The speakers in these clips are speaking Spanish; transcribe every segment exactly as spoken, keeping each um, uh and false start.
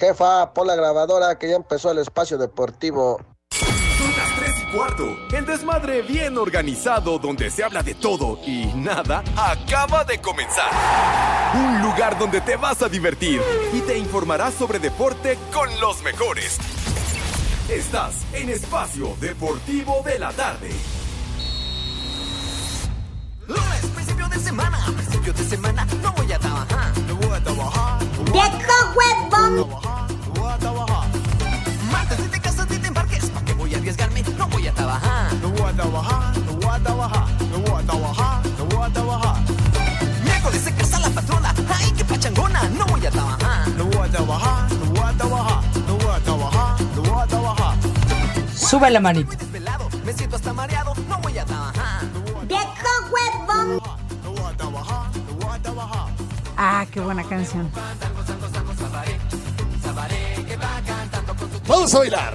Jefa, pon la grabadora que ya empezó el espacio deportivo. Son las tres y cuarto. El desmadre bien organizado donde se habla de todo y nada acaba de comenzar. Un lugar donde te vas a divertir y te informarás sobre deporte con los mejores. Estás en Espacio Deportivo de la Tarde. Lunes, principio de semana, principio de semana, no voy a trabajar, no voy a trabajar. ¡Viejo huevón! Martes, si te casas, si te embarques, ¿para qué voy a arriesgarme? No voy a trabajar, no voy a trabajar, no voy a trabajar, no voy a trabajar, no voy a trabajar. Miércoles se casa la patrona, ay, qué pachangona, no voy a trabajar, no voy a trabajar, no voy a trabajar, no voy a trabajar, no voy a trabajar. Sube la manita. Me siento hasta mareado, no voy a trabajar. ¡Viejo huevón! Ah, qué buena canción. Vamos a bailar.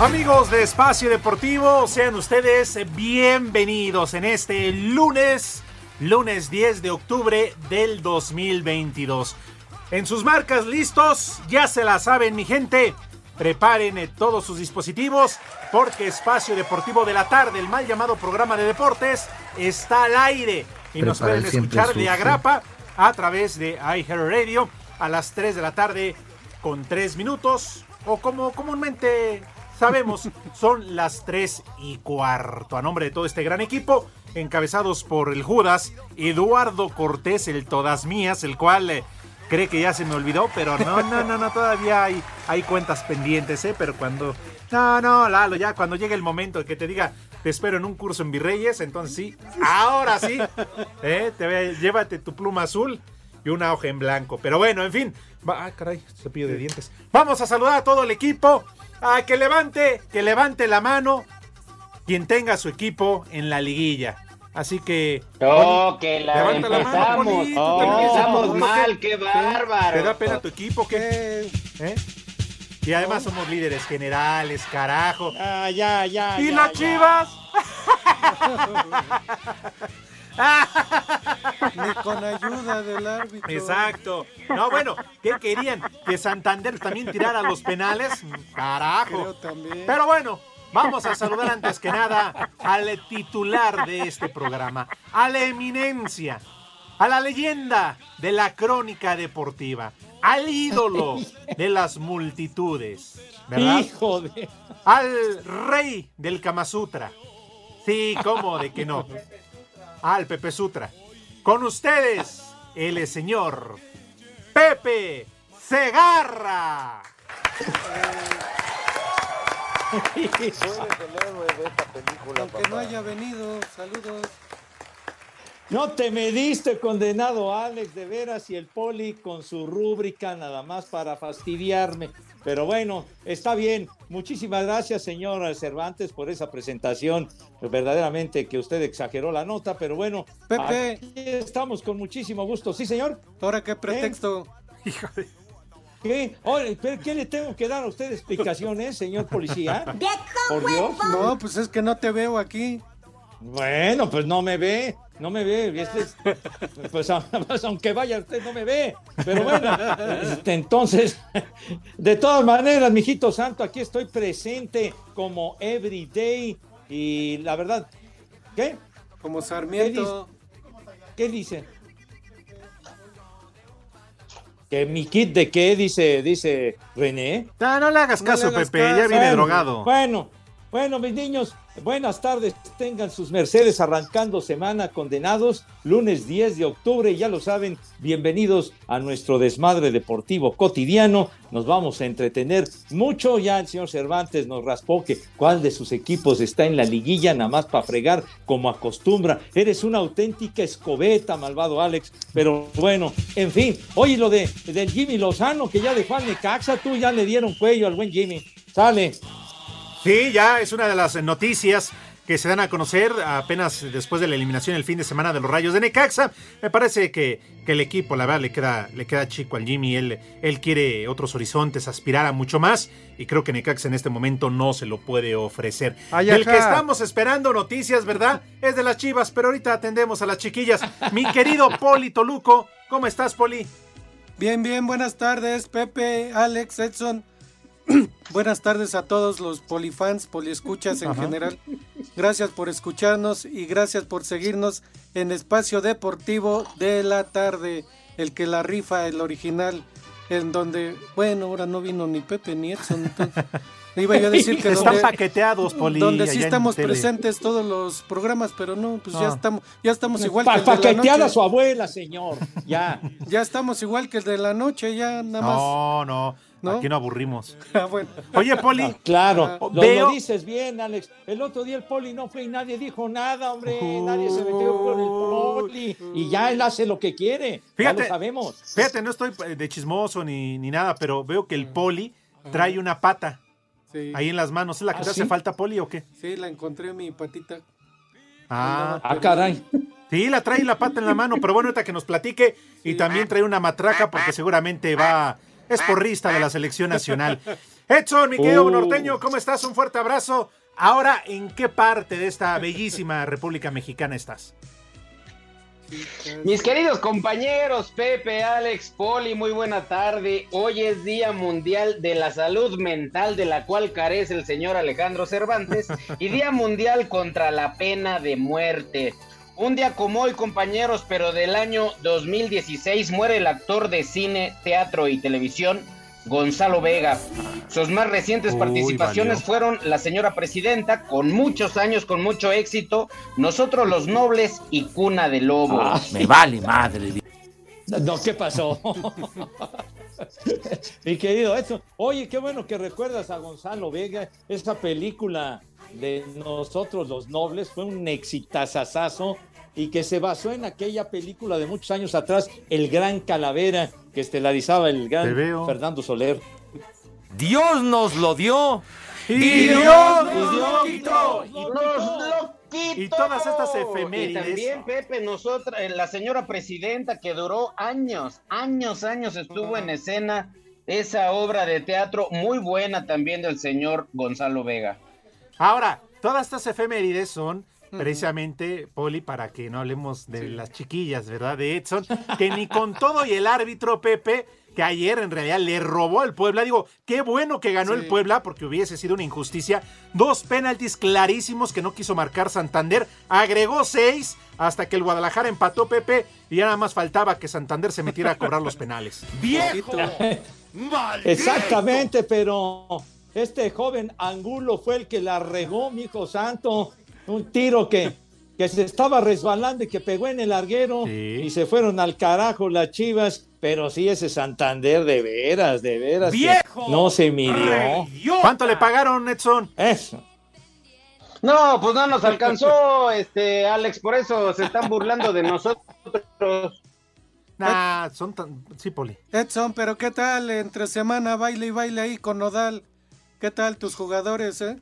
Amigos de Espacio Deportivo, sean ustedes bienvenidos en este lunes, lunes diez de octubre del dos mil veintidós. En sus marcas, listos, ya se la saben, mi gente. Preparen todos sus dispositivos porque Espacio Deportivo de la Tarde, el mal llamado programa de deportes, está al aire. Y preparen, nos pueden escuchar de agrapa a través de iHeart Radio a las tres de la tarde con tres minutos o como comúnmente... sabemos, son las tres y cuarto. A nombre de todo este gran equipo, encabezados por el Judas, Eduardo Cortés, el Todas Mías, el cual eh, cree que ya se me olvidó, pero no, no, no, no, todavía hay, hay cuentas pendientes, ¿eh? Pero cuando... No, no, Lalo, ya cuando llegue el momento de que te diga, te espero en un curso en Virreyes, entonces sí, ahora sí, eh, te, llévate tu pluma azul y una hoja en blanco. Pero bueno, en fin. Va, ah, caray, cepillo de dientes. Vamos a saludar a todo el equipo. Ah, que levante, que levante la mano quien tenga su equipo en la liguilla. Así que... ¡Oh, Poli, que la empezamos! Poli, ¡Oh, empezamos mal! ¡Qué bárbaro! ¿Te da pena tu equipo? ¿Qué? ¿Eh? Y además somos líderes generales, carajo. Ah, ya, ya, ¿Y ya, las ya. Chivas? Ni con ayuda del árbitro. Exacto. No, bueno, ¿qué querían? ¿Que Santander también tirara los penales? Carajo. Pero bueno, vamos a saludar antes que nada al titular de este programa, a la eminencia, a la leyenda de la crónica deportiva, al ídolo de las multitudes, ¿verdad? Hijo de... al rey del Kama Sutra. Sí, cómo de que no. Al Pepe Sutra. Con ustedes, el señor Pepe Segarra. Soy el héroe de esta película, aunque papá no haya venido, saludos. No te mediste, condenado Alex, de veras, y el Poli con su rúbrica nada más para fastidiarme. Pero bueno, está bien. Muchísimas gracias, señor Cervantes, por esa presentación. Verdaderamente que usted exageró la nota, pero bueno. Pepe, aquí estamos con muchísimo gusto. ¿Sí, señor? ¿Ahora qué pretexto? ¿Eh? Híjole. ¿Qué? ¿Qué le tengo que dar a usted explicaciones, señor policía? ¿Por Dios? No, pues es que no te veo aquí. Bueno, pues no me ve, no me ve, este, pues, pues aunque vaya usted no me ve, pero bueno, este, entonces, de todas maneras, mijito santo, aquí estoy presente como everyday y la verdad, ¿qué? Como Sarmiento. ¿Qué, di- ¿qué dice? Que mi kit de qué, dice, dice René. No, no le hagas caso, no le hagas Pepe, caso. Ya viene bueno, drogado. Bueno. Bueno, mis niños, buenas tardes, tengan sus mercedes arrancando semana, condenados, lunes diez de octubre, ya lo saben, bienvenidos a nuestro desmadre deportivo cotidiano, nos vamos a entretener mucho, ya el señor Cervantes nos raspó que cuál de sus equipos está en la liguilla, nada más para fregar como acostumbra, eres una auténtica escobeta, malvado Alex, pero bueno, en fin, oye lo de del Jimmy Lozano, que ya dejó al Necaxa, tú ya le dieron cuello al buen Jimmy, sale. Sí, ya es una de las noticias que se dan a conocer apenas después de la eliminación el fin de semana de los Rayos de Necaxa. Me parece que, que el equipo, la verdad, le queda, le queda chico al Jimmy. Él, él quiere otros horizontes, aspirar a mucho más, y creo que Necaxa en este momento no se lo puede ofrecer. Ay, el que estamos esperando noticias, ¿verdad?, es de las Chivas, pero ahorita atendemos a las chiquillas. Mi querido Poli Toluco, ¿cómo estás, Poli? Bien, bien, buenas tardes, Pepe, Alex, Edson. Buenas tardes a todos los polifans, poliescuchas en Ajá. general. Gracias por escucharnos y gracias por seguirnos en Espacio Deportivo de la Tarde, el que la rifa, el original, en donde, bueno, ahora no vino ni Pepe ni Edson, entonces, iba yo a decir que donde, están paqueteados, Poli, donde sí estamos presentes todos los programas, pero no, pues no. ya estamos, ya estamos igual pa- que el de la noche. Paqueteada su abuela, señor, ya. Ya estamos igual que el de la noche, ya nada más. No, no. ¿No? Aquí no aburrimos. Ah, bueno. Oye, Poli. Ah, claro, ah, lo, veo... lo dices bien, Alex. El otro día el Poli no fue y nadie dijo nada, hombre. Uh, nadie se metió con el Poli. Uh, y ya él hace lo que quiere. Fíjate, ya lo sabemos. Fíjate, no estoy de chismoso ni, ni nada, pero veo que el Poli trae una pata sí. ahí en las manos. ¿Es la que ¿Ah, te sí? hace falta, Poli, o qué? Sí, la encontré en mi patita. Ah, ah caray. Sí, la trae la pata en la mano, pero bueno, ahorita que nos platique. Sí. Y también trae una matraca porque seguramente va... Es porrista de la selección nacional. Edson, mi querido uh. norteño, ¿cómo estás? Un fuerte abrazo. Ahora, ¿en qué parte de esta bellísima República Mexicana estás? Mis queridos compañeros, Pepe, Alex, Poli, muy buena tarde. Hoy es Día Mundial de la Salud Mental, de la cual carece el señor Alejandro Cervantes, y Día Mundial contra la Pena de Muerte. Un día como hoy, compañeros, pero del año dos mil dieciséis muere el actor de cine, teatro y televisión Gonzalo Vega. Sus más recientes Uy, participaciones valió. fueron La Señora Presidenta, con muchos años, con mucho éxito, Nosotros los Nobles y Cuna de Lobos. Ah, me vale madre. No, ¿qué pasó? Mi querido Edson, oye, qué bueno que recuerdas a Gonzalo Vega, esta película de Nosotros los Nobles fue un exitazazazo. Y que se basó en aquella película de muchos años atrás, El Gran Calavera, que estelarizaba el gran Fernando Soler. Dios nos lo dio. Y, y Dios, Dios nos lo quitó. Y, lo quitó. y todas estas efemérides. Y también, Pepe, nosotras, la señora presidenta, que duró años, años, años, estuvo en escena esa obra de teatro muy buena también del señor Gonzalo Vega. Ahora, todas estas efemérides son... Precisamente, Poli, para que no hablemos de sí. las chiquillas, ¿verdad?, de Edson, que ni con todo y el árbitro, Pepe, que ayer en realidad le robó al Puebla. Digo, qué bueno que ganó sí. el Puebla, porque hubiese sido una injusticia. Dos penaltis clarísimos que no quiso marcar Santander. Agregó seis hasta que el Guadalajara empató, Pepe, y ya nada más faltaba que Santander se metiera a cobrar los penales. ¡Viejo! ¡Maldito! Exactamente, pero este joven Angulo fue el que la regó, mi hijo santo. Un tiro que, que se estaba resbalando y que pegó en el larguero sí. y se fueron al carajo las Chivas, pero sí ese Santander de veras, de veras ¡viejo! No se midió. ¡Reyota! ¿Cuánto le pagaron, Edson? Eso. No, pues no nos alcanzó, este Alex, por eso se están burlando de nosotros. Nah, son tan... Sí, Poli. Edson, pero ¿qué tal entre semana baile y baile ahí con Nodal? ¿Qué tal tus jugadores, eh?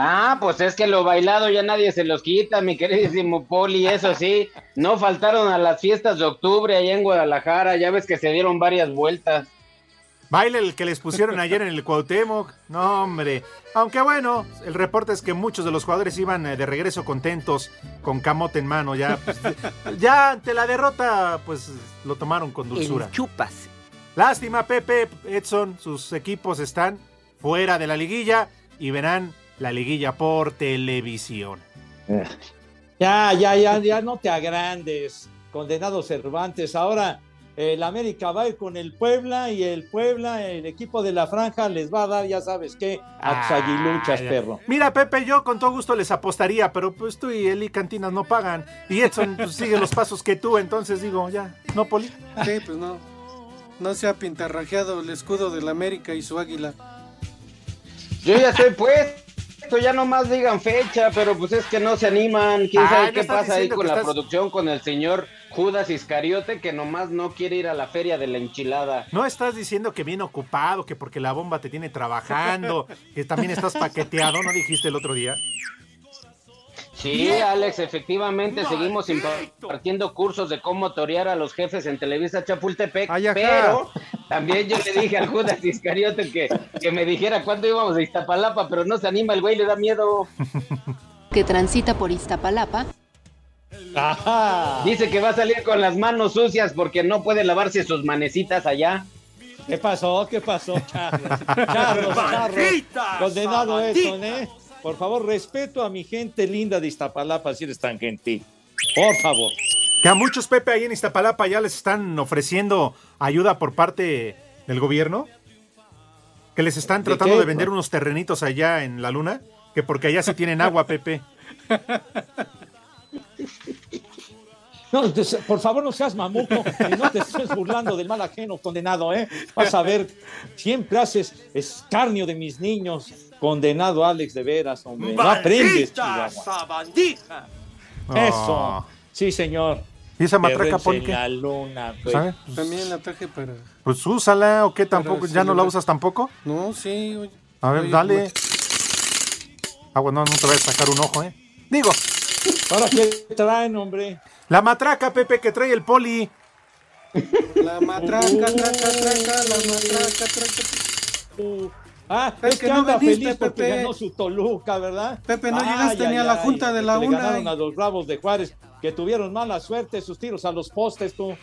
Ah, pues es que lo bailado ya nadie se los quita, mi queridísimo Poli, eso sí, no faltaron a las fiestas de octubre allá en Guadalajara, ya ves que se dieron varias vueltas. Baile el que les pusieron ayer en el Cuauhtémoc, no hombre, aunque bueno, el reporte es que muchos de los jugadores iban de regreso contentos, con camote en mano, ya, pues, ya ante la derrota, pues lo tomaron con dulzura. El chupas. Lástima, Pepe, Edson, sus equipos están fuera de la liguilla y verán la liguilla por televisión. Ya, ya, ya, ya no te agrandes, condenado Cervantes. Ahora el América va a ir con el Puebla y el Puebla, el equipo de la Franja, les va a dar, ya sabes qué, a tus aguiluchas, ah, perro. Mira, Pepe, yo con todo gusto les apostaría, pero pues tú y él y Cantinas no pagan. Y Edson pues, sigue los pasos que tú, entonces digo, ya, ¿no, Poli? Sí, pues no. No se ha pintarrajeado el escudo del América y su águila. Yo ya estoy pues. Ya nomás digan fecha, pero pues es que no se animan. ¿Quién ah, sabe qué pasa ahí con la estás... producción, con el señor Judas Iscariote, que nomás no quiere ir a la feria de la enchilada. No estás diciendo que bien ocupado, que porque la bomba te tiene trabajando, que también estás paqueteado, ¿no dijiste el otro día? Sí, Alex, efectivamente seguimos impartiendo cursos de cómo torear a los jefes en Televisa Chapultepec, ay, pero también yo le dije al Judas Iscariote que, que me dijera cuándo íbamos a Iztapalapa, pero no se anima el güey, le da miedo. Que transita por Iztapalapa. Ajá. Dice que va a salir con las manos sucias porque no puede lavarse sus manecitas allá. ¿Qué pasó? ¿Qué pasó, Charlos? Charlos, Charlos, condenado eso, ¿eh? Por favor, respeto a mi gente linda de Iztapalapa, si eres tan gentil. Por favor. Que a muchos, Pepe, ahí en Iztapalapa ya les están ofreciendo ayuda por parte del gobierno. Que les están tratando de, de vender unos terrenitos allá en la luna. Que porque allá sí tienen agua, Pepe. No, por favor, no seas mamuco y no te estés burlando del mal ajeno, condenado, ¿eh? Vas a ver, siempre haces escarnio de mis niños, condenado, Alex, de veras, hombre. No aprendes, Chihuahua. Oh. Eso, sí, señor. ¿Y esa matraca por qué? La luna, pues. ¿Sabe? Pues, también la traje para... Pues úsala, ¿o qué? Tampoco, ¿ya no la usas tampoco? No, sí. Oye, a ver, oye, dale. Ah, bueno, no te vayas a sacar un ojo, ¿eh? Digo... ¿Para qué traen, hombre? La matraca, Pepe, que trae el poli. La matraca, traca, traca, la matraca, traca. Uh, ah, Pepe, es que anda no feliz porque Pepe ganó su Toluca, ¿verdad? Pepe, no ah, llegaste ya, ni a la ya, junta ya, de la una. Ganaron y... a los Bravos de Juárez, que tuvieron mala suerte sus tiros a los postes, tú.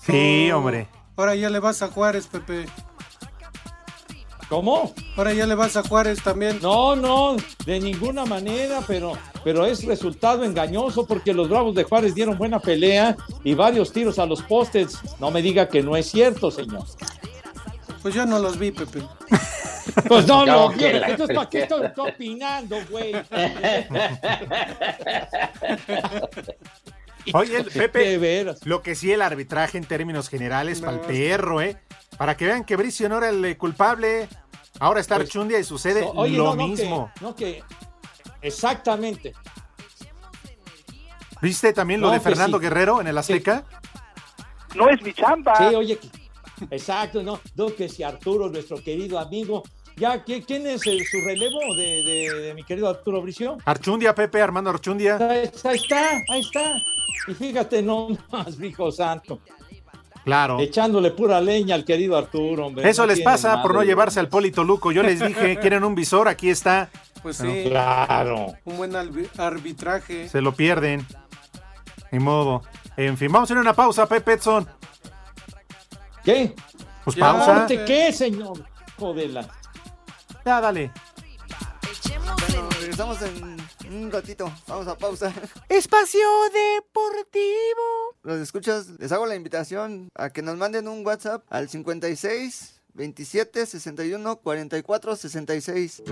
Sí, oh, hombre. Ahora ya le vas a Juárez, Pepe. ¿Cómo? Ahora ya le vas a Juárez también. No, no, de ninguna manera, pero, pero es resultado engañoso porque los Bravos de Juárez dieron buena pelea y varios tiros a los postes. No me diga que no es cierto, señor. Pues yo no los vi, Pepe. Pues no, no, no quiero. Entonces, ¿para qué estoy opinando, güey? Oye, el Pepe, lo que sí el arbitraje en términos generales, no, para el perro, ¿eh? Para que vean que Brizio no era el culpable, ahora está pues, Archundia y sucede so, oye, lo no, no, mismo. Que, no que, exactamente. ¿Viste también no, lo de Fernando que sí. Guerrero en el Azteca? Que, no es mi chamba. Sí, oye, exacto, no, no que si Arturo, nuestro querido amigo, ya, ¿quién es el, su relevo de, de, de mi querido Arturo Brizio? Archundia, Pepe, Armando Archundia. Ahí está, ahí está, ahí está. Y fíjate nomás, hijo santo. Claro. Echándole pura leña al querido Arturo, hombre. Eso no les pasa madre, por no llevarse al Poli Toluco. Yo les dije, quieren un visor, aquí está. Pues sí. Bueno, claro. Un buen arbitraje. Se lo pierden. Ni modo. En fin, vamos a ir a una pausa, Pepe Edson. ¿Qué? Pues ya, pausa. ¿Te ¿Qué, señor? Jodela. Ya, dale. Bueno, regresamos en un ratito. Vamos a pausa. Espacio Deportivo. Los escuchas, les hago la invitación a que nos manden un WhatsApp al cincuenta y seis, veintisiete, sesenta y uno, cuarenta y cuatro, sesenta y seis.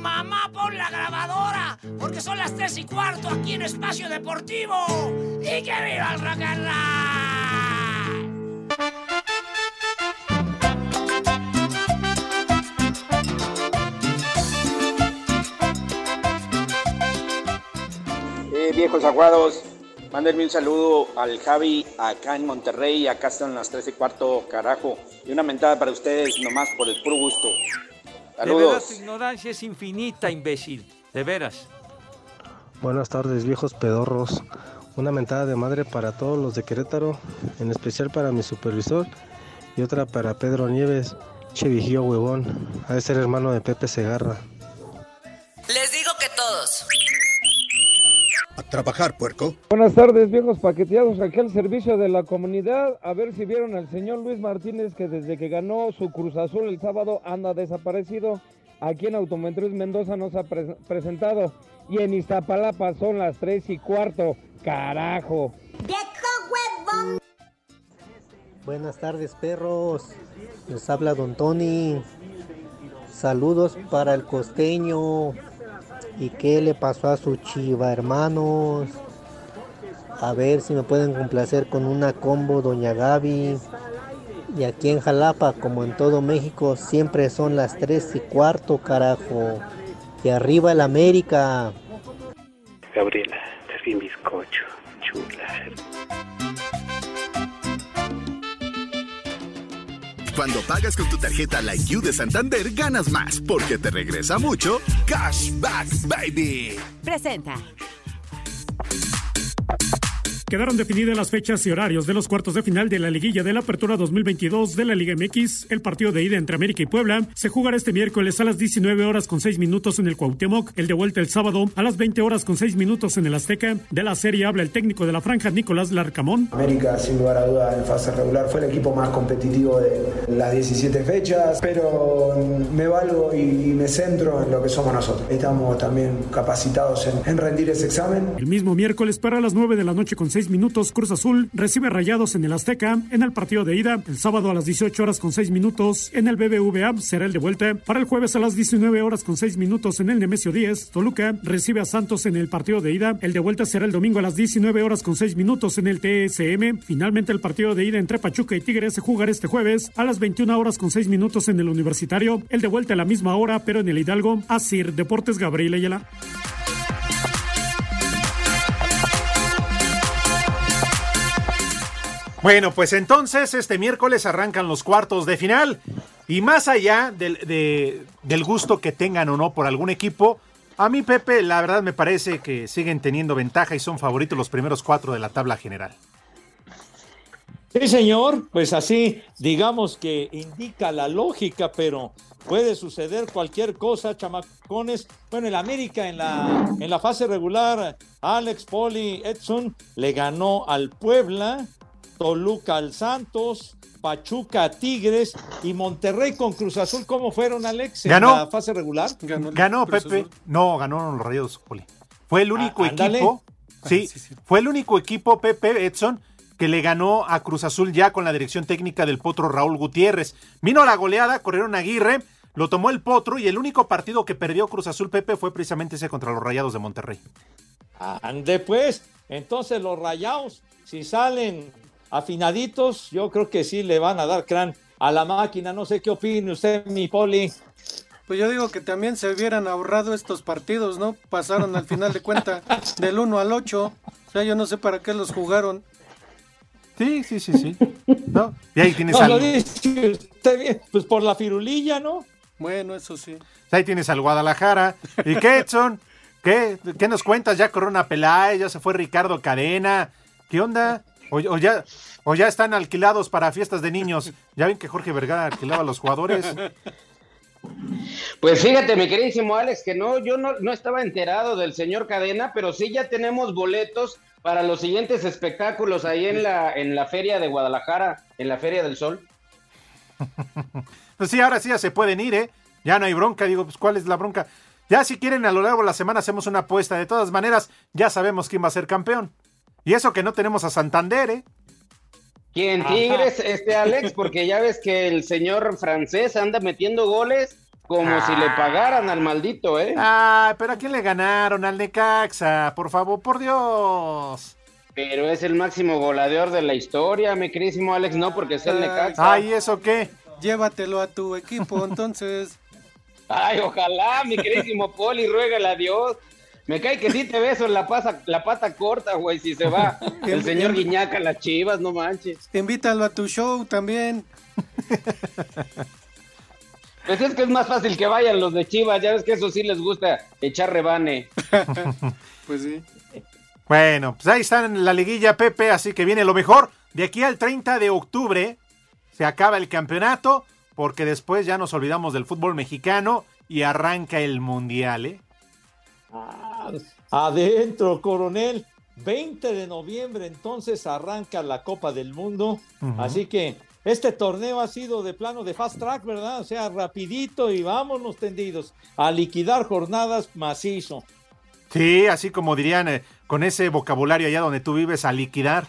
Mamá, pon la grabadora, porque son las tres y cuarto aquí en Espacio Deportivo. ¡Y que viva el rock and roll! Viejos aguados, mándenme un saludo al Javi acá en Monterrey, acá están las tres y cuarto, carajo, y una mentada para ustedes nomás por el puro gusto. Saludos. De verdad, tu ignorancia es infinita, imbécil, de veras. Buenas tardes, viejos pedorros, una mentada de madre para todos los de Querétaro, en especial para mi supervisor, y otra para Pedro Nieves, che vigío huevón, ha de ser hermano de Pepe Segarra. Les digo que todos... A trabajar, puerco. Buenas tardes, viejos paqueteados, aquí al servicio de la comunidad. A ver si vieron al señor Luis Martínez, que desde que ganó su Cruz Azul el sábado anda desaparecido. Aquí en Automotriz Mendoza nos ha pre- presentado. Y en Iztapalapa son las tres y cuarto. ¡Carajo! Buenas tardes, perros. Les habla Don Tony. Saludos para el costeño. ¿Y qué le pasó a su Chiva, hermanos? A ver si me pueden complacer con una combo, doña Gaby. Y aquí en Jalapa, como en todo México, siempre son las tres y cuarto, carajo. Y arriba el América. Gabriela, te vi bizcocho. Cuando pagas con tu tarjeta Like You de Santander, ganas más, porque te regresa mucho Cashback Baby. Presenta. Quedaron definidas las fechas y horarios de los cuartos de final de la liguilla de la apertura dos mil veintidós de la Liga M X. El partido de ida entre América y Puebla se jugará este miércoles a las diecinueve horas con seis minutos en el Cuauhtémoc. El de vuelta el sábado a las veinte horas con seis minutos en el Azteca. De la serie habla el técnico de la Franja, Nicolás Larcamón. América, sin lugar a dudas, en fase regular fue el equipo más competitivo de las diecisiete fechas, pero me valgo y me centro en lo que somos nosotros. Estamos también capacitados en, en rendir ese examen. El mismo miércoles para las nueve de la noche con seis minutos, Cruz Azul recibe Rayados en el Azteca en el partido de ida. El sábado a las dieciocho horas con seis minutos en el B B V A será el de vuelta. Para el jueves a las diecinueve horas con seis minutos en el Nemesio Díez, Toluca recibe a Santos en el partido de ida. El de vuelta será el domingo a las diecinueve horas con seis minutos en el T S M. Finalmente el partido de ida entre Pachuca y Tigres se jugará este jueves a las veintiuna horas con seis minutos en el Universitario. El de vuelta a la misma hora pero en el Hidalgo. Asir Deportes, Gabriel Ayala. Bueno, pues entonces este miércoles arrancan los cuartos de final y más allá del, de, del gusto que tengan o no por algún equipo, a mí, Pepe, la verdad me parece que siguen teniendo ventaja y son favoritos los primeros cuatro de la tabla general. Sí, señor, pues así digamos que indica la lógica, pero puede suceder cualquier cosa, chamacones. Bueno, el América en la, en la fase regular, Alex, Poli, Edson, le ganó al Puebla, Toluca al Santos, Pachuca a Tigres y Monterrey con Cruz Azul. ¿Cómo fueron, Alex, en ganó la fase regular? Ganó, ganó Pepe. No, ganó los Rayados, Poli. Fue el único ah, equipo, sí, sí, sí, fue el único equipo, Pepe, Edson, que le ganó a Cruz Azul ya con la dirección técnica del potro Raúl Gutiérrez. Vino la goleada, corrieron a Aguirre, lo tomó el potro y el único partido que perdió Cruz Azul, Pepe, fue precisamente ese contra los Rayados de Monterrey. Ande pues, entonces los Rayados, si salen afinaditos, yo creo que sí le van a dar crán a la máquina. No sé qué opine usted, mi Poli. Pues yo digo que también se hubieran ahorrado estos partidos, ¿no? Pasaron al final de cuenta del uno al ocho. O sea, yo no sé para qué los jugaron. Sí, sí, sí, sí. ¿No? Y ahí tienes no, algo. Lo dice usted bien, pues por la firulilla, ¿no? Bueno, eso sí. Ahí tienes al Guadalajara. ¿Y qué, Edson? ¿Qué, ¿Qué nos cuentas? Ya Corona Peláez, ya se fue Ricardo Cadena. ¿Qué onda? O, o, ya, o ya están alquilados para fiestas de niños. Ya ven que Jorge Vergara alquilaba a los jugadores. Pues fíjate, mi queridísimo Alex, que no, yo no, no estaba enterado del señor Cadena, pero sí ya tenemos boletos para los siguientes espectáculos ahí en la, en la Feria de Guadalajara, en la Feria del Sol. Pues sí, ahora sí ya se pueden ir, ¿eh? Ya no hay bronca, digo, pues ¿cuál es la bronca? Ya si quieren a lo largo de la semana hacemos una apuesta. De todas maneras, ya sabemos quién va a ser campeón. Y eso que no tenemos a Santander, ¿eh? ¿Quién, Tigres, este Alex? Porque ya ves que el señor francés anda metiendo goles como ah. si le pagaran al maldito, ¿eh? Ah, pero ¿a quién le ganaron? Al Necaxa, por favor, por Dios. Pero es el máximo goleador de la historia, mi queridísimo Alex, no porque es el Necaxa. Ay, ¿y eso qué? Llévatelo a tu equipo, entonces. Ay, ojalá, mi queridísimo Poli, ruégale a Dios. Me cae que sí te beso la, pasa, la pata corta, güey, si se va el señor Guiñaca, las Chivas, no manches. Invítalo a tu show también. Pues es que es más fácil que vayan los de Chivas, ya ves que eso sí les gusta echar rebane. Pues sí. Bueno, pues ahí están en la liguilla, Pepe, así que viene lo mejor. De aquí al treinta de octubre se acaba el campeonato, porque después ya nos olvidamos del fútbol mexicano y arranca el Mundial, ¿eh? Adentro, coronel. veinte de noviembre entonces arranca la Copa del Mundo. Uh-huh. Así que este torneo ha sido de plano de fast track, ¿verdad? O sea, rapidito y vámonos tendidos a liquidar jornadas macizo. Sí, así como dirían eh, con ese vocabulario allá donde tú vives, a liquidar.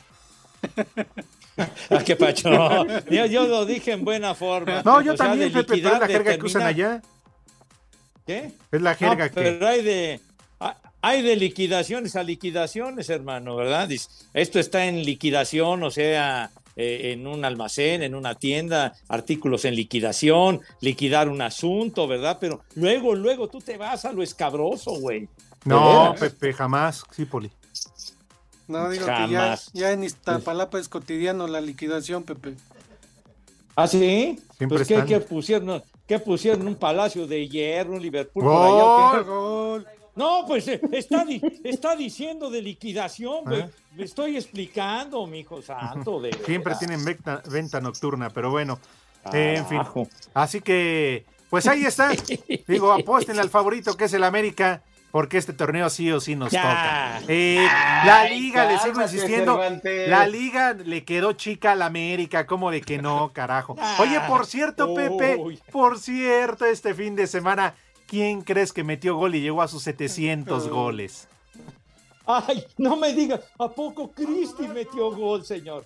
¿A qué pacho? Yo, yo lo dije en buena forma. No, yo o también, sea, Pepe, pero es la jerga que usan allá. ¿Qué? Es la jerga no, que... Pero hay de... Hay de liquidaciones a liquidaciones, hermano, ¿verdad? Esto está en liquidación, o sea, eh, en un almacén, en una tienda, artículos en liquidación, liquidar un asunto, ¿verdad? Pero luego, luego tú te vas a lo escabroso, güey. No, Pepe, jamás. Sí, Poli. No, digo jamás. Que ya, ya en Iztapalapa es cotidiano la liquidación, Pepe. ¿Ah, sí? Pues ¿qué, ¿qué pusieron? ¿Qué pusieron? ¿Un Palacio de Hierro, un Liverpool? ¡Gol, por allá, gol! No, pues está, di- está diciendo de liquidación, ¿eh? Me estoy explicando, mijo santo. De Siempre tienen venta, venta nocturna, pero bueno. Eh, en fin, así que, pues ahí está. Digo, apóstenle al favorito que es el América, porque este torneo sí o sí nos ya. toca. Eh, Ay, la Liga, le sigo insistiendo, la Liga le quedó chica a la América, como de que no, carajo. Ah, Oye, por cierto, oh, Pepe, por cierto, este fin de semana, ¿quién crees que metió gol y llegó a sus setecientos goles? Ay, no me digas, ¿a poco Cristi metió gol, señor?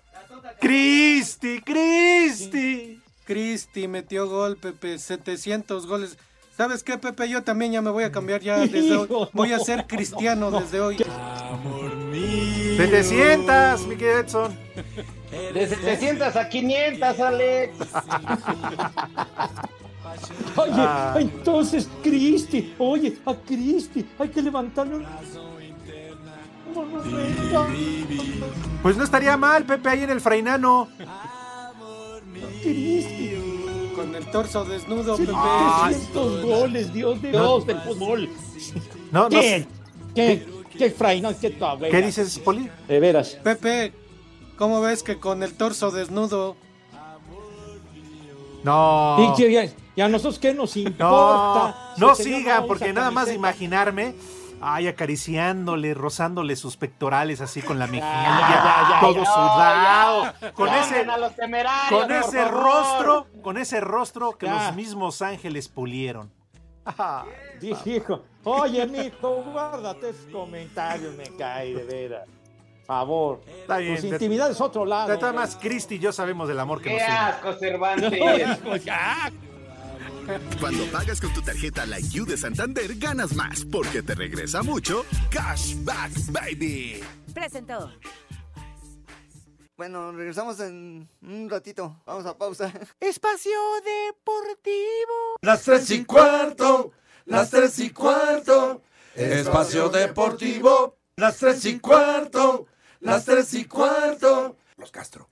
Cristi, Cristi. Cristi metió gol, Pepe, setecientos goles. ¿Sabes qué, Pepe? Yo también ya me voy a cambiar ya desde hoy. Voy a ser cristiano desde hoy. Amor mío. setecientos, Miguel Edson. De setecientos a quinientos, Alex. Oye, entonces, Cristi, oye, a Cristi, hay que levantarle un... Pues no estaría mal, Pepe, ahí en el Frainano. Cristi. Con el torso desnudo, Pepe. Estos goles, Dios de Dios, del fútbol. No, no. ¿Qué? ¿Qué? ¿Qué Frainano? ¿Qué, ¿Qué dices, Poli? De veras. Pepe, ¿cómo ves que con el torso desnudo? No. ¿Y, y, y a nosotros qué nos importa? No, no sigan, porque nada más imaginarme. Ay, acariciándole, rozándole sus pectorales así con la mejilla, ya, ya, ya, todo ya, sudado, ya, ya. Con ese, con ese rostro, con ese rostro que ya. los mismos ángeles pulieron. Ah, hijo, oye, mijo, guárdate esos comentarios, me cae de veras. Favor, sus intimidades es otro lado. De todas maneras, Cristi y yo sabemos del amor que nos une. ¡Qué asco, Cervantes! No, ya. Cuando pagas con tu tarjeta Like You de Santander, ganas más, porque te regresa mucho Cashback, baby. Presentó. Bueno, regresamos en un ratito. Vamos a pausa. Espacio Deportivo. Las tres y cuarto. Las tres y cuarto. Espacio Deportivo. Las tres y cuarto. Las tres y cuarto. Los Castro.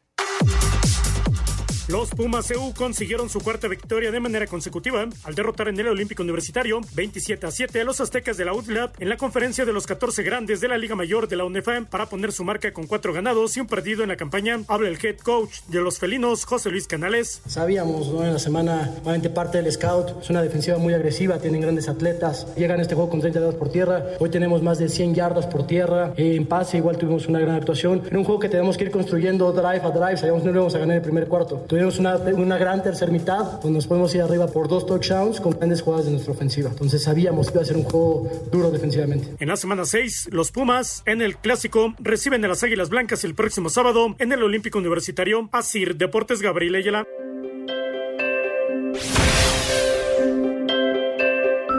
Los Pumas C U consiguieron su cuarta victoria de manera consecutiva al derrotar en el Olímpico Universitario veintisiete a siete a los aztecas de la U D L A P en la conferencia de los catorce grandes de la Liga Mayor de la UNEFA para poner su marca con cuatro ganados y un perdido en la campaña. Habla el head coach de los felinos, José Luis Canales. Sabíamos, ¿no? En la semana, obviamente parte del scout, es una defensiva muy agresiva, tienen grandes atletas, llegan a este juego con treinta yardas por tierra, hoy tenemos más de cien yardas por tierra, en pase igual tuvimos una gran actuación, en un juego que tenemos que ir construyendo drive a drive, sabíamos que no lo íbamos a ganar el primer cuarto. Tuvimos una, una gran tercer mitad, donde nos podemos ir arriba por dos touchdowns con grandes jugadas de nuestra ofensiva. Entonces sabíamos que iba a ser un juego duro defensivamente. En la semana seis, los Pumas, en el Clásico, reciben a las Águilas Blancas el próximo sábado en el Olímpico Universitario. Asir Deportes, Gabriel Ayala.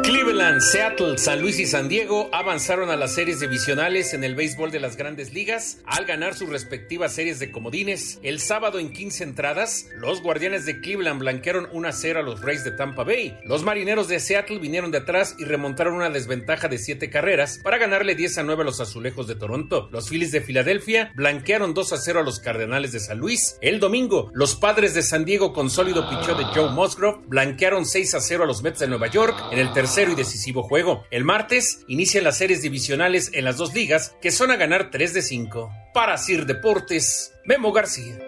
Cleveland, Seattle, San Luis y San Diego avanzaron a las series divisionales en el béisbol de las Grandes Ligas al ganar sus respectivas series de comodines. El sábado en quince entradas, los Guardianes de Cleveland blanquearon uno a cero a los Rays de Tampa Bay. Los Marineros de Seattle vinieron de atrás y remontaron una desventaja de siete carreras para ganarle diez a nueve a los Azulejos de Toronto. Los Phillies de Filadelfia blanquearon dos a cero a los Cardenales de San Luis. El domingo, los Padres de San Diego con sólido picheo de Joe Musgrove blanquearon seis a cero a los Mets de Nueva York en el tercer y decisivo juego. El martes inician las series divisionales en las dos ligas, que son a ganar tres de cinco. Para Sir Deportes, Memo García.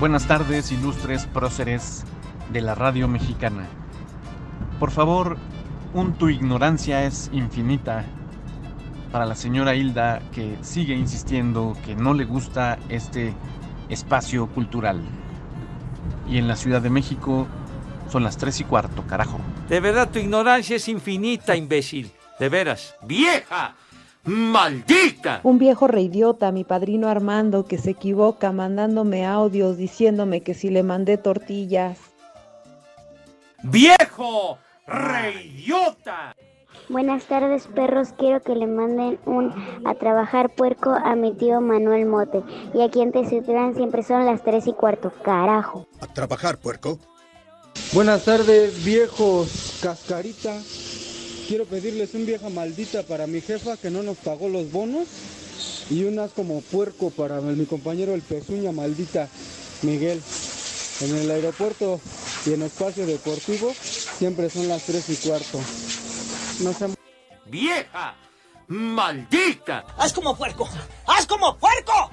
Buenas tardes, ilustres próceres de la radio mexicana. Por favor, un tu ignorancia es infinita. Para la señora Hilda, que sigue insistiendo que no le gusta este espacio cultural. Y en la Ciudad de México son las tres y cuarto, carajo. De verdad, tu ignorancia es infinita, imbécil. De veras. ¡Vieja! ¡Maldita! Un viejo reidiota, mi padrino Armando, que se equivoca mandándome audios diciéndome que si le mandé tortillas. ¡Viejo reidiota! Buenas tardes, perros, quiero que le manden un a trabajar puerco a mi tío Manuel Mote. Y aquí en Teciutlán siempre son las tres y cuarto, carajo. A trabajar, puerco. Buenas tardes, viejos cascarita. Quiero pedirles un vieja maldita para mi jefa que no nos pagó los bonos y unas como puerco para mi compañero el pezuña maldita Miguel. En el aeropuerto y en el espacio deportivo siempre son las tres y cuarto. No se... ¡Vieja! ¡Maldita! ¡Haz como puerco! ¡Haz como puerco!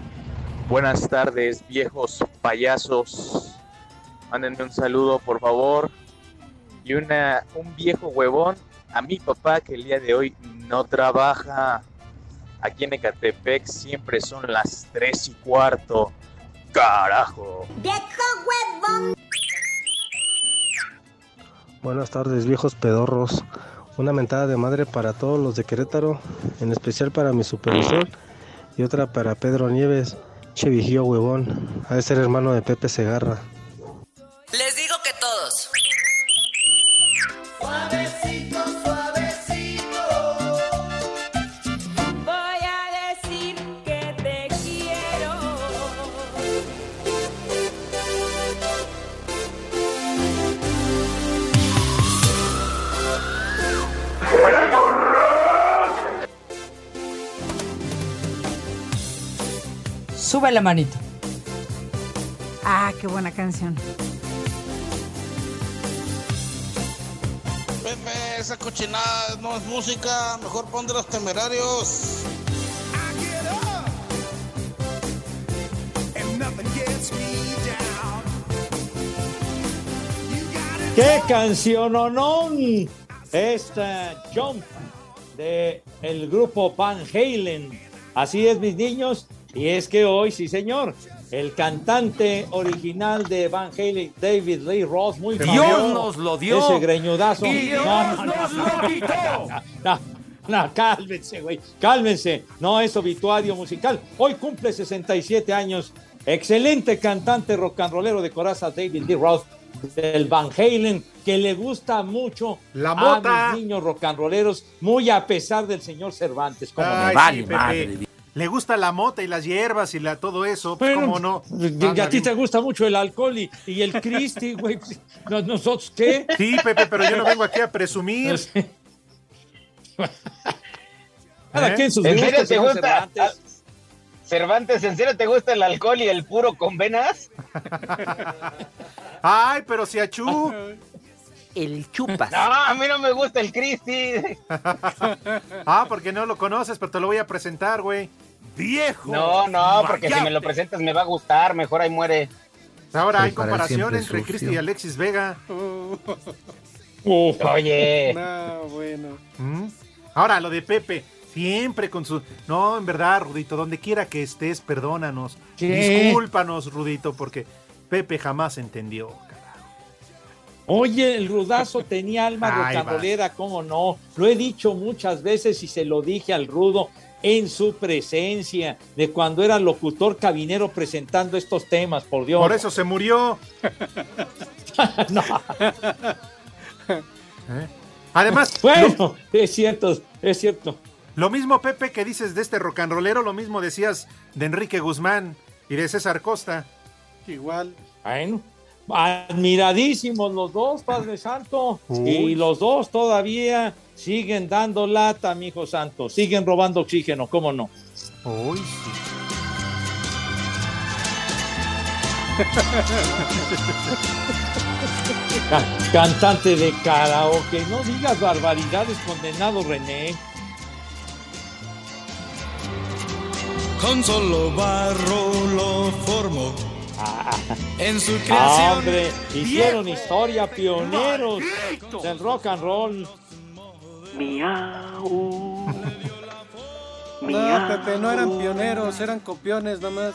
Buenas tardes, viejos payasos. Mándenme un saludo, por favor. Y una un viejo huevón a mi papá, que el día de hoy no trabaja. Aquí en Ecatepec siempre son las tres y cuarto. ¡Carajo! ¡Viejo huevón! Buenas tardes, viejos pedorros. Una mentada de madre para todos los de Querétaro, en especial para mi supervisor, y otra para Pedro Nieves, che vigío huevón, ha de ser hermano de Pepe Segarra. Les digo que todos. Suavecito, suavecito, voy a decir que te quiero. Sube la manito. Ah, qué buena canción. Pepe, esa cochinada no es música, mejor pon de Los Temerarios. ¡Qué canción onón! Esta Jump de el grupo Van Halen. Así es, mis niños, y es que hoy, sí señor, el cantante original de Van Halen, David Lee Roth, muy famoso. Dios nos lo dio. Ese greñudazo. Y Dios no, no, nos no, lo no, quitó. No, no, no, cálmense, güey. Cálmense. No es obituario musical. Hoy cumple sesenta y siete años. Excelente cantante rock and rollero de coraza, David Lee Roth, del Van Halen, que le gusta mucho la mota a mis niños rock and rolleros, muy a pesar del señor Cervantes. Como Ay, me vale, sí, madre. Le gusta la mota y las hierbas y la, todo eso, pues, pero, ¿cómo no? Anda, a ti te gusta mucho el alcohol y, y el Cristi, güey. ¿Nosotros qué? Sí, Pepe, pero yo no vengo aquí a presumir. No sé. ¿Para ¿Eh? qué en sus ¿En gustos, serio te gusta Cervantes? Cervantes, ¿en serio te gusta el alcohol y el puro con venas? Ay, pero si a Chu... El chupas. No, a mí no me gusta el Cristi. Ah, porque no lo conoces, pero te lo voy a presentar, güey. Viejo. No, no, porque vayante. Si me lo presentas me va a gustar, mejor ahí muere. Ahora Soy hay comparación entre Cristi y Alexis Vega. Oh. Oh. Oye. No, bueno. ¿Mm? Ahora, lo de Pepe, siempre con su... No, en verdad, Rudito, donde quiera que estés, perdónanos. ¿Qué? Discúlpanos, Rudito, porque Pepe jamás entendió. Oye, el rudazo tenía alma rocanrolera, cómo no. Lo he dicho muchas veces y se lo dije al rudo en su presencia, de cuando era locutor cabinero presentando estos temas, por Dios. Por eso se murió. No. ¿Eh? Además. Bueno, lo... es cierto, es cierto. Lo mismo, Pepe, que dices de este rocanrolero, lo mismo decías de Enrique Guzmán y de César Costa. Igual. Bueno. Admiradísimos los dos, Padre Santo. Uy. Y los dos todavía siguen dando lata, mi hijo santo. Siguen robando oxígeno, ¿cómo no? Uy, sí. Cantante de karaoke, no digas barbaridades, condenado René. Con solo barro lo formo. Ah, en su creación, hombre, hicieron viejo, historia, pioneros maldito del rock and roll. Miau. No, Pepe, no eran pioneros, eran copiones nomás.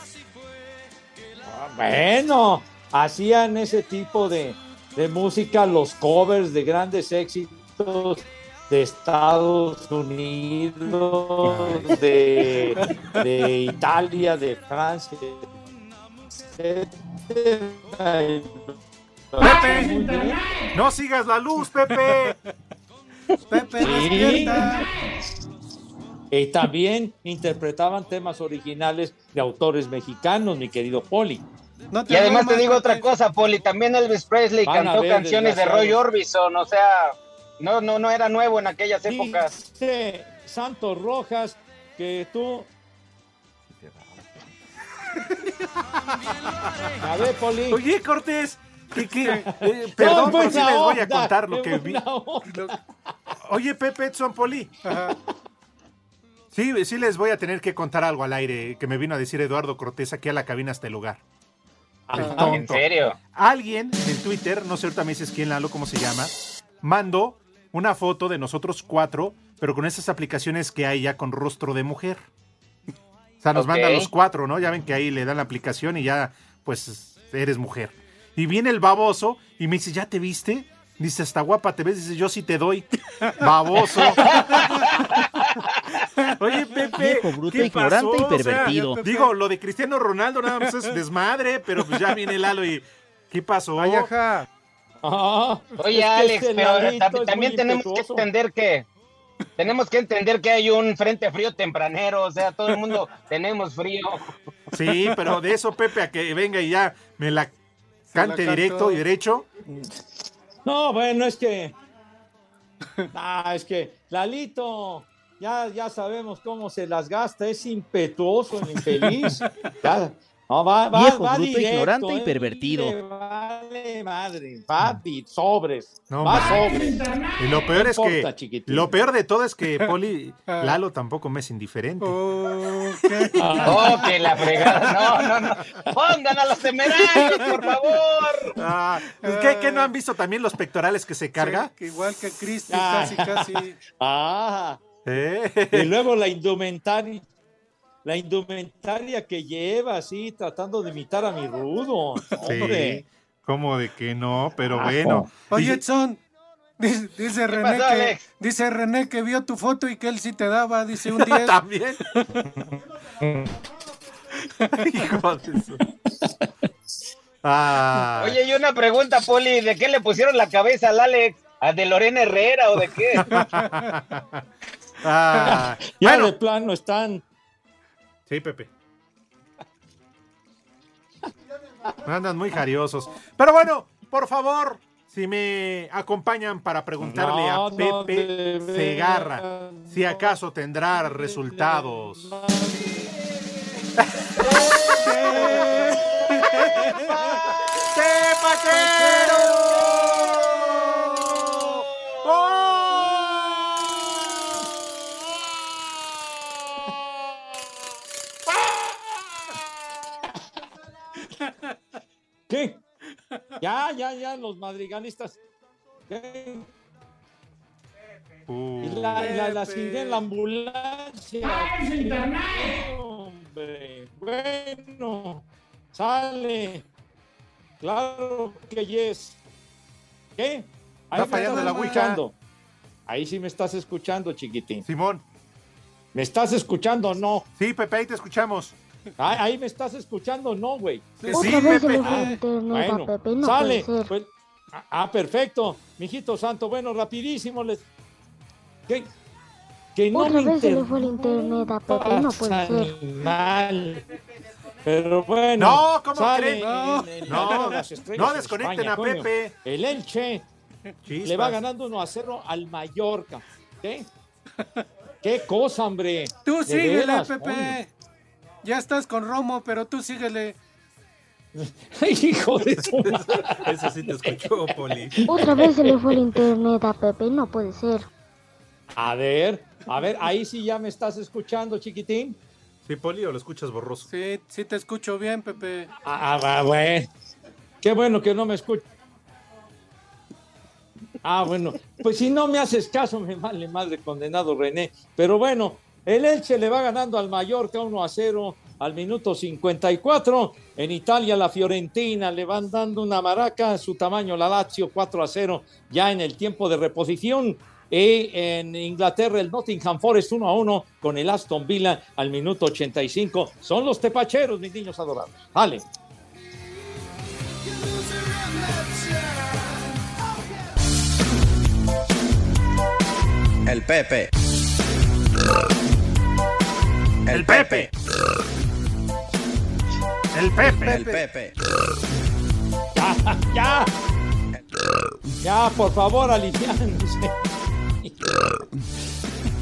Ah, bueno, hacían ese tipo de, de música, los covers de grandes éxitos de Estados Unidos, de, de Italia, de Francia. Pepe, no sigas la luz, Pepe. Pepe, despierta. Y también interpretaban temas originales de autores mexicanos, mi querido Poli. No y además mamas, te digo otra cosa, Poli, también Elvis Presley cantó canciones de Roy Orbison, o sea, No, no, no era nuevo en aquellas épocas. Dice Santos Rojas que tú... A ver, Poli. Oye, Cortés, que, que, eh, perdón, no, pero sí les voy onda, a contar lo que vi. Lo... Oye, Pepe Edson, Poli. Ajá. Sí, sí les voy a tener que contar algo al aire que me vino a decir Eduardo Cortés aquí a la cabina, este lugar. Ah, ¿en serio? Alguien en Twitter, no sé ahorita me dices quién, Lalo, cómo se llama, mandó una foto de nosotros cuatro, pero con esas aplicaciones que hay ya con rostro de mujer. O sea, nos okay. mandan los cuatro, ¿no? Ya ven que ahí le dan la aplicación y ya, pues, eres mujer. Y viene el baboso y me dice, ¿ya te viste? Dice, hasta guapa te ves. Dice, yo sí te doy. Baboso. Oye, Pepe, viejo, bruto, ignorante pasó? Y pervertido. O sea, digo, lo de Cristiano Ronaldo nada más es desmadre, pero pues ya viene Lalo y... ¿Qué pasó? Ay, ajá. Oh, Oye, Alex, pero tam también tenemos impetuoso. que entender que... Tenemos que entender que hay un frente frío tempranero, o sea, todo el mundo tenemos frío. Sí, pero de eso, Pepe, a que venga y ya me la cante la directo y derecho. No, bueno, es que... Ah, es que Lalito, ya, ya sabemos cómo se las gasta, es impetuoso, el infeliz. Ya, no, va, va, viejo, va bruto, directo, ignorante eh, y pervertido. Vale, madre, va sobres, no, va madre. sobres. Y lo peor no es importa, que, chiquitín. Lo peor de todo es que Poli, Lalo tampoco me es indiferente. Oh, okay. oh que la fregada, no, no, no. Pongan a los temerarios, por favor. Ah, ¿qué, ¿Qué no han visto también los pectorales que se carga? Sí, que igual que Cristi, ah. casi, casi. Ah. Eh. Y luego la indumentaria. La indumentaria que lleva, así, tratando de imitar a mi Rudo. Sí, como de que no, pero bueno. Oye, Edson, dice, dice, René pasó, que, dice René que vio tu foto y que él sí te daba, dice un diez. ¿También? Hijo de eso. Ah. Oye, y una pregunta, Poli, ¿de qué le pusieron la cabeza al Alex? ¿A de Lorena Herrera o de qué? ah. Ya bueno. de plano están... Sí, Pepe. Andan muy jariosos. Pero bueno, por favor, si me acompañan para preguntarle no, a Pepe no Segarra ver, si acaso tendrá resultados. ¿Qué? Ya, ya, ya, los madrigalistas. ¿Qué? Uh, y la, la, la sigue en la ambulancia. ¡Ay, es internet! Hombre, bueno, sale. Claro que yes. ¿Qué? Ahí está fallando la Ouija. Ahí sí me estás escuchando, chiquitín. Simón. ¿Me estás escuchando o no? Sí, Pepe, ahí te escuchamos. Ahí, ahí me estás escuchando, ¿no, güey? Sí, sí, Pepe. Ah, bueno, Pepe, no sale. Pues, ah, perfecto, mijito santo. Bueno, rapidísimo. Les... Que, que no me inter... internet a Pepe, no puede ser. Mal. Pero bueno. No, ¿cómo creen? No, el, no, no, no desconecten España, a Pepe. Coño. El Elche Chispas. Le va ganando uno a cero al Mallorca. ¿Qué? ¿Qué cosa, hombre? Tú síguela, Pepe. Hombre. Ya estás con Romo, pero tú síguele. Hijo de su madre. Eso sí te escuchó, Poli. Otra vez se le fue el internet a Pepe, no puede ser. A ver, a ver, ahí sí ya me estás escuchando, chiquitín. Sí, Poli, ¿o lo escuchas borroso? Sí, sí te escucho bien, Pepe. Ah, ah bueno. Qué bueno que no me escuchas. Ah, bueno. Pues si no me haces caso, me vale madre, condenado René. Pero bueno. El Elche le va ganando al Mallorca uno a cero al minuto cincuenta y cuatro. En Italia, la Fiorentina le van dando una maraca a su tamaño, la Lazio cuatro a cero ya en el tiempo de reposición. Y en Inglaterra, el Nottingham Forest uno a uno con el Aston Villa al minuto ochenta y cinco. Son los tepacheros, mis niños adorados. Dale. El Pepe. El Pepe. El Pepe. El Pepe. Ya, ya. Ya, por favor, aliviánense.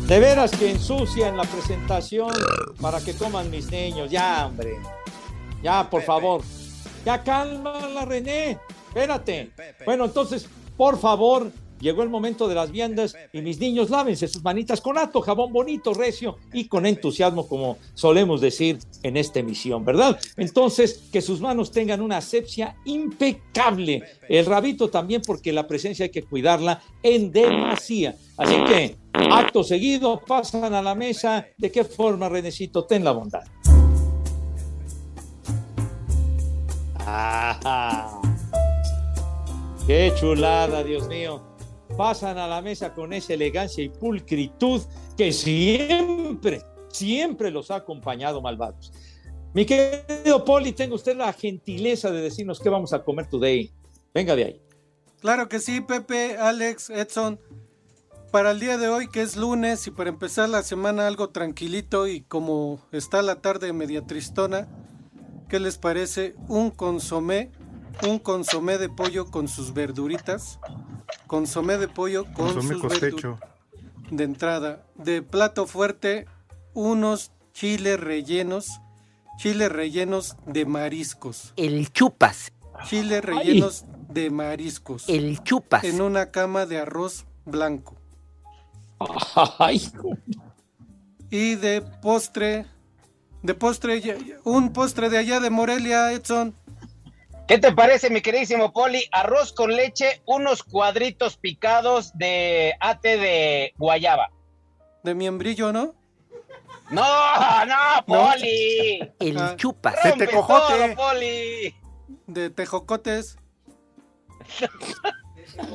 De veras que ensucian la presentación para que coman mis niños. Ya, hombre. Ya, por Pepe. favor. Ya, cálmala, René. Espérate. Bueno, entonces, por favor, llegó el momento de las viandas y mis niños lávense sus manitas con harto jabón bonito, recio y con entusiasmo, como solemos decir en esta emisión, ¿verdad? Entonces, que sus manos tengan una asepsia impecable. El rabito también, porque la presencia hay que cuidarla en demasía. Así que, acto seguido, pasan a la mesa. ¿De qué forma, Renecito? Ten la bondad. ¡Ajá! ¡Qué chulada, Dios mío! Pasan a la mesa con esa elegancia y pulcritud que siempre, siempre los ha acompañado, malvados. Mi querido Poli, tenga usted la gentileza de decirnos qué vamos a comer today. Venga de ahí. Claro que sí, Pepe, Alex, Edson. Para el día de hoy, que es lunes, y para empezar la semana algo tranquilito y como está la tarde media tristona, ¿qué les parece? Un consomé, un consomé de pollo con sus verduritas. Consomé de pollo con consomé sus verduritas. De entrada, de plato fuerte, unos chiles rellenos, chiles rellenos de mariscos. El chupas. Chiles rellenos Ay. de mariscos. El chupas. En una cama de arroz blanco. Ay. Y de postre, de postre, un postre de allá de Morelia, Edson. ¿Qué te parece, mi queridísimo Poli? Arroz con leche, unos cuadritos picados de ate de guayaba. De miembrillo, ¿no? ¡No, no, Poli! ¿No? El ah, chupas. De tecojote. Todo, Poli. De tejocotes.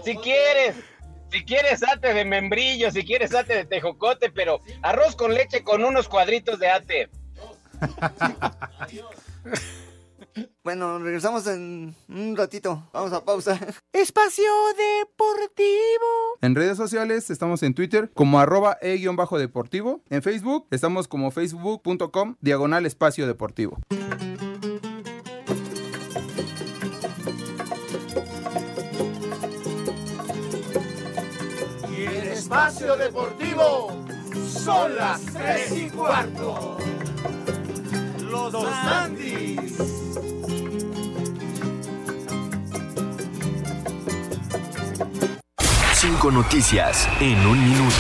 Si quieres, si quieres ate de membrillo, si quieres ate de tejocote, pero arroz con leche con unos cuadritos de ate. Bueno, regresamos en un ratito. Vamos a pausa. Espacio Deportivo. En redes sociales estamos en Twitter como arroba e-deportivo. En Facebook estamos como facebook.com diagonal espacio deportivo. Y en Espacio Deportivo son las tres y cuarto. Los Andis. Cinco noticias en un minuto.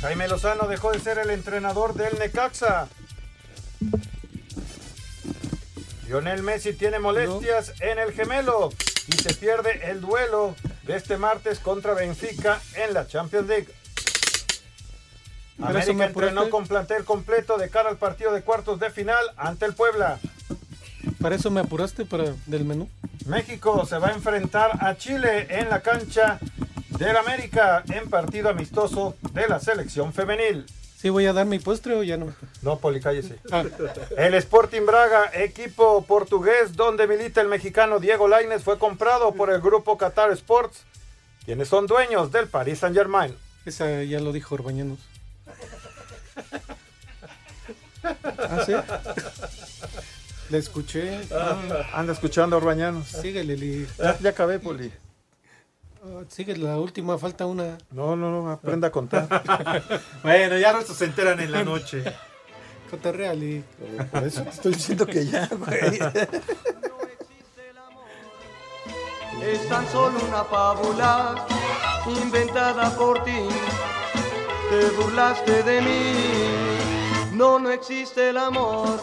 Jaime Lozano dejó de ser el entrenador del Necaxa. Lionel Messi tiene molestias ¿No? en el gemelo y se pierde el duelo de este martes contra Benfica en la Champions League. América entrenó con plantel completo de cara al partido de cuartos de final ante el Puebla. Para eso me apuraste, para del menú. México se va a enfrentar a Chile en la cancha del América en partido amistoso de la selección femenil. ¿Sí voy a dar mi postre o ya no? No, Poli, cállese. Ah. El Sporting Braga, equipo portugués donde milita el mexicano Diego Lainez, fue comprado por el grupo Qatar Sports, quienes son dueños del Paris Saint-Germain. Esa ya lo dijo Orbañanos. ¿Ah, sí? La escuché. Ah, anda escuchando a Orbañanos. Síguele, Lili. Ya, ya acabé, Poli. Uh, sigue la última, falta una. No, no, no, aprenda a contar. Bueno, ya no se enteran en la noche. Cotorrea, Lili. Por eso te estoy diciendo que ya, güey. No existe el amor. Es tan solo una fábula inventada por ti. Te burlaste de mí. No, no existe el amor.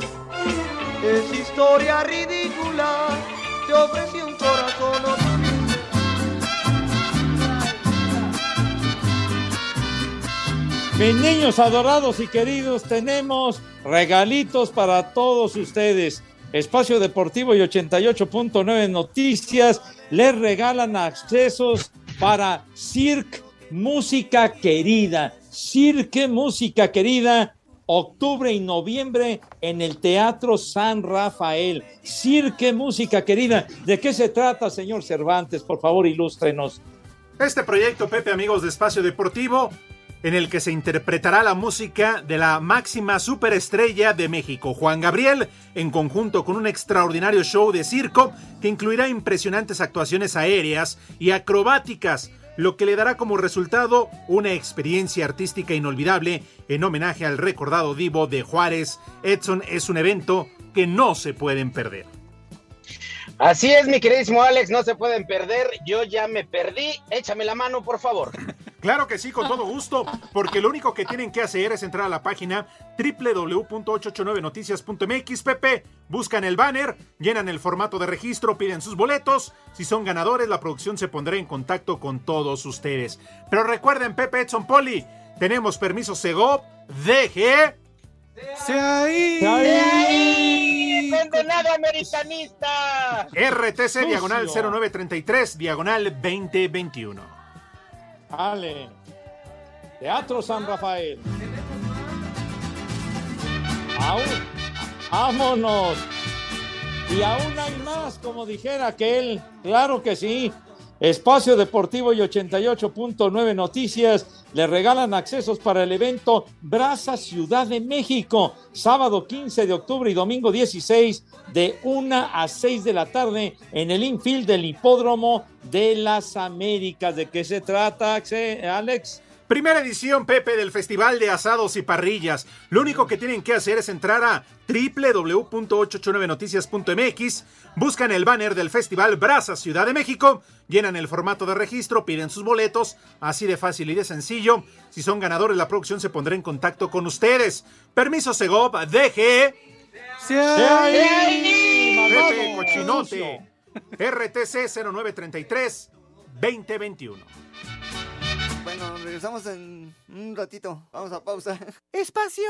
Es historia ridícula. Te ofrecí un corazón. Mis niños adorados y queridos, tenemos regalitos para todos ustedes. Espacio Deportivo y ochenta y ocho punto nueve Noticias les regalan accesos para Cirque Música Querida. Cirque Música Querida, octubre y noviembre en el Teatro San Rafael. Cirque Música Querida, ¿de qué se trata, señor Cervantes? Por favor, ilústrenos. Este proyecto, Pepe, amigos de Espacio Deportivo, en el que se interpretará la música de la máxima superestrella de México, Juan Gabriel, en conjunto con un extraordinario show de circo que incluirá impresionantes actuaciones aéreas y acrobáticas, lo que le dará como resultado una experiencia artística inolvidable en homenaje al recordado divo de Juárez. Edson, es un evento que no se pueden perder. Así es, mi queridísimo Alex, no se pueden perder. Yo ya me perdí, échame la mano, por favor. Claro que sí, con todo gusto, porque lo único que tienen que hacer es entrar a la página doble u doble u doble u punto ocho ocho nueve noticias punto m x, Pepe, buscan el banner, llenan el formato de registro, piden sus boletos. Si son ganadores, la producción se pondrá en contacto con todos ustedes. Pero recuerden, Pepe, Edson, Poli, tenemos permiso Segov, deje... ¡Se ahí! ¡Se ahí! ¡Condenado americanista! R T C, diagonal cero nueve treinta y tres, diagonal veinte veintiuno. Ale, Teatro San Rafael. Aún, vámonos. Y aún hay más, como dijera aquel. Claro que sí. Espacio Deportivo y ochenta y ocho punto nueve Noticias le regalan accesos para el evento Brasa Ciudad de México, sábado quince de octubre y domingo dieciséis, de una a seis de la tarde, en el infield del Hipódromo de las Américas. ¿De qué se trata, Alex? Primera edición, Pepe, del Festival de Asados y Parrillas. Lo único que tienen que hacer es entrar a doble u doble u doble u punto ocho ocho nueve noticias punto m x, buscan el banner del Festival Brasa Ciudad de México, llenan el formato de registro, piden sus boletos, así de fácil y de sencillo. Si son ganadores, la producción se pondrá en contacto con ustedes. Permiso Segov, deje... ¡Se ahí! Pepe Cochinote, R T C cero nueve treinta y tres, veinte veintiuno. Bueno, regresamos en un ratito. Vamos a pausa. Espacio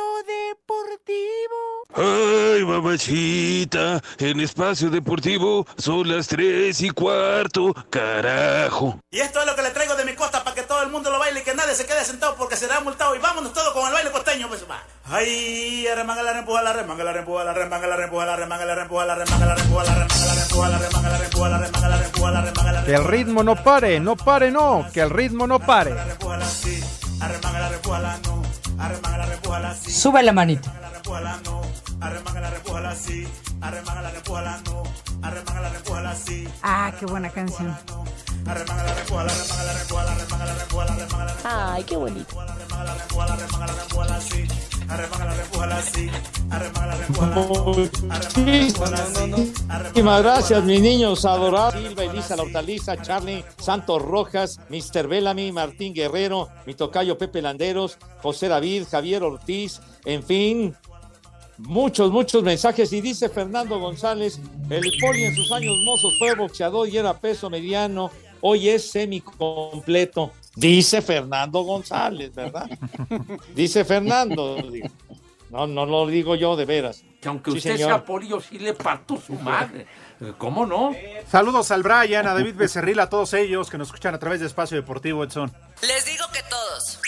Deportivo. Ay, mamachita. En Espacio Deportivo son las tres y cuarto. Carajo. Y esto es lo que le traigo de mi costa para que todo el mundo lo baile y que nadie se quede sentado porque será multado. Y vámonos todos con el baile costeño, pues va. Ay, remanga la rempuja, la remanga la rempuja, la remanga la rempuja, la remanga la rempuja, la remanga la rempuja, la remanga la rempuja, la remanga la rempuja, la remanga la rempuja, la remanga la rempuja. Que el ritmo no pare, no pare, no. Que el ritmo no pare. Sube la manita. Ah, qué buena canción. Ay, qué bonito. Muchísimas gracias, mis niños adorados. Silva, Elisa, La Hortaliza, Charlie, Santos Rojas, mister Bellamy, Martín Guerrero, mi tocayo Pepe Landeros, José David, Javier Ortiz, en fin, muchos, muchos mensajes. Y dice Fernando González, el Poli en sus años mozos fue boxeador y era peso mediano, hoy es semicompleto. Dice Fernando González, ¿verdad? Dice Fernando. No, no lo digo yo, de veras. Que aunque sí, usted señor. Sea Poli, yo sí le parto su madre. ¿Cómo no? Saludos al Brian, a David Becerril, a todos ellos que nos escuchan a través de Espacio Deportivo, Edson. Les digo que todos.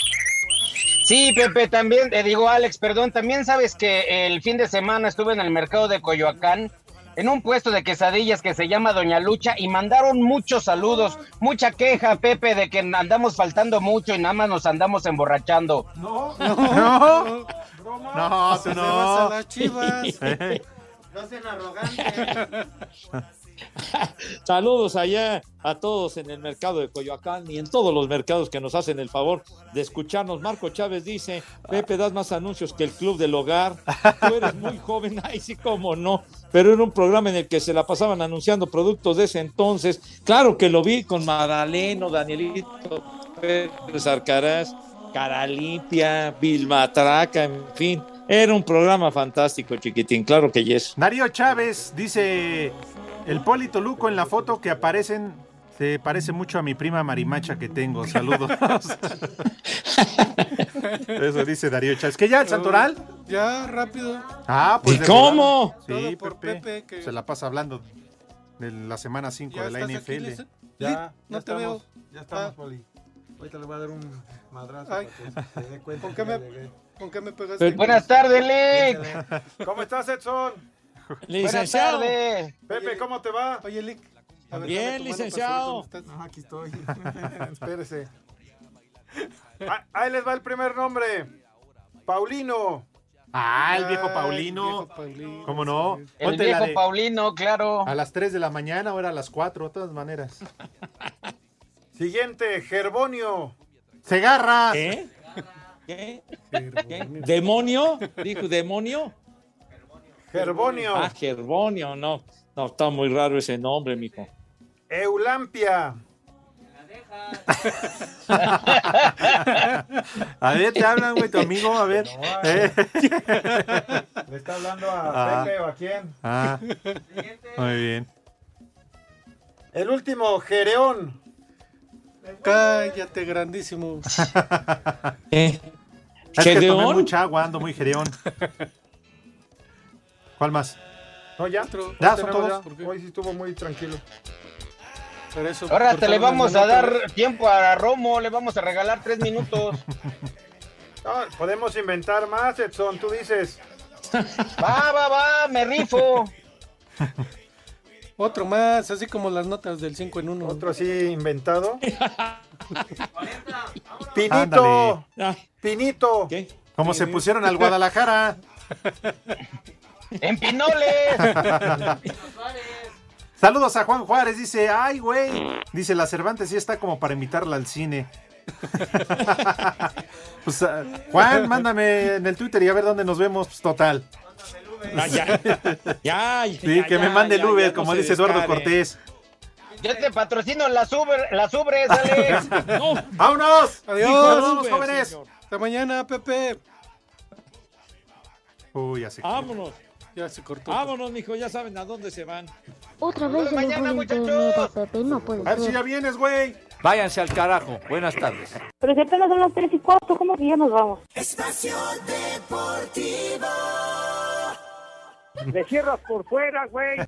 Sí, Pepe, también, eh, digo Alex, perdón, también sabes que el fin de semana estuve en el mercado de Coyoacán, en un puesto de quesadillas que se llama Doña Lucha, y mandaron muchos saludos, mucha queja, Pepe, de que andamos faltando mucho y nada más nos andamos emborrachando. No, no, no, broma, no, tú no. Se vas a las Chivas. No sean arrogantes. Saludos allá a todos en el mercado de Coyoacán y en todos los mercados que nos hacen el favor de escucharnos. Marco Chávez dice, Pepe, das más anuncios que el Club del Hogar, tú eres muy joven, ay sí, cómo no, pero era un programa en el que se la pasaban anunciando productos de ese entonces, claro que lo vi con Madaleno, Danielito Pérez Arcaraz, Cara Limpia, Vilma Traca, en fin, era un programa fantástico, chiquitín, claro que yes. Darío Chávez dice, el Poli Toluco en la foto que aparecen se parece mucho a mi prima Marimacha que tengo. Saludos. Eso dice Darío Chávez. ¿Que ya el Santoral? Ya, rápido. Ah, pues. ¿Y cómo? Verdad. Sí, por Pepe. Pepe que... Se la pasa hablando de la semana cinco de la N F L. Aquí, les... Ya, ya, no te estamos, veo. Ya estamos, ah. Poli. Ahorita le voy a dar un madrazo. Ay. Para que se dé cuenta. ¿Con qué me, ¿con qué me pegaste? Buenas tardes, Lick. ¿Cómo estás, Edson? Licenciado. Pepe, ¿cómo te va? Oye, Lick. Bien, licenciado. Ah, aquí estoy. Espérese. Ah, ahí les va el primer nombre. Paulino. Ah, el viejo Paulino. Ay, viejo Paulino. ¿Cómo no? El Ponte viejo de... Paulino, claro. A las tres de la mañana, ahora a las cuatro, de todas maneras. Siguiente, Gervonio. Segarra. ¿Eh? ¿Qué? ¿Qué? ¿Demonio? ¿Dijo demonio? Gervonio. Ah, Gervonio, no. No, está muy raro ese nombre, mijo. Eulampia. A ver, te hablan, güey, tu amigo, a ver. No, eh. ¿Le está hablando a ah, Pepe o a quién? Ah. Muy bien. El último, Gereón. Cállate, grandísimo. ¿Eh? Es que tomé mucha agua, ando muy Gereón. ¿Cuál más? No, ya. Otro, ya son todos. Ya. Hoy sí estuvo muy tranquilo. Eso, ahora te le vamos a dar tiempo a Romo, le vamos a regalar tres minutos. No, podemos inventar más, Edson, tú dices. Va, va, va, me rifo. Otro más, así como las notas del cinco en uno. Otro así inventado. Pinito. Ándale. Pinito. ¿Qué? Como se pusieron al Guadalajara. En Pinoles. Saludos a Juan Juárez, dice, ay, güey, dice, la Cervantes sí está como para invitarla al cine. Pues, uh, Juan, mándame en el Twitter y a ver dónde nos vemos, pues, total. Ah, ya, ya, ya, sí, ya, que ya, me mande ya, el Uber, ya, ya, como no dice descare. Eduardo Cortés. Yo te patrocino las Uber, las Ubres, Alex. No. ¡Vámonos! ¡Adiós! ¡Vámonos, jóvenes! Señor. Hasta mañana, Pepe. Uy, ya se ¡vámonos! Ya se cortó. Vámonos, mijo, ya saben a dónde se van. Otra vez. Hasta mañana, muchachos. Pepe, no puedo. A ver si ya vienes, güey. Váyanse al carajo. Buenas tardes. Pero si apenas son las tres y cuarto, ¿cómo que ya nos vamos? Espacio Deportivo. Le cierras por fuera, güey.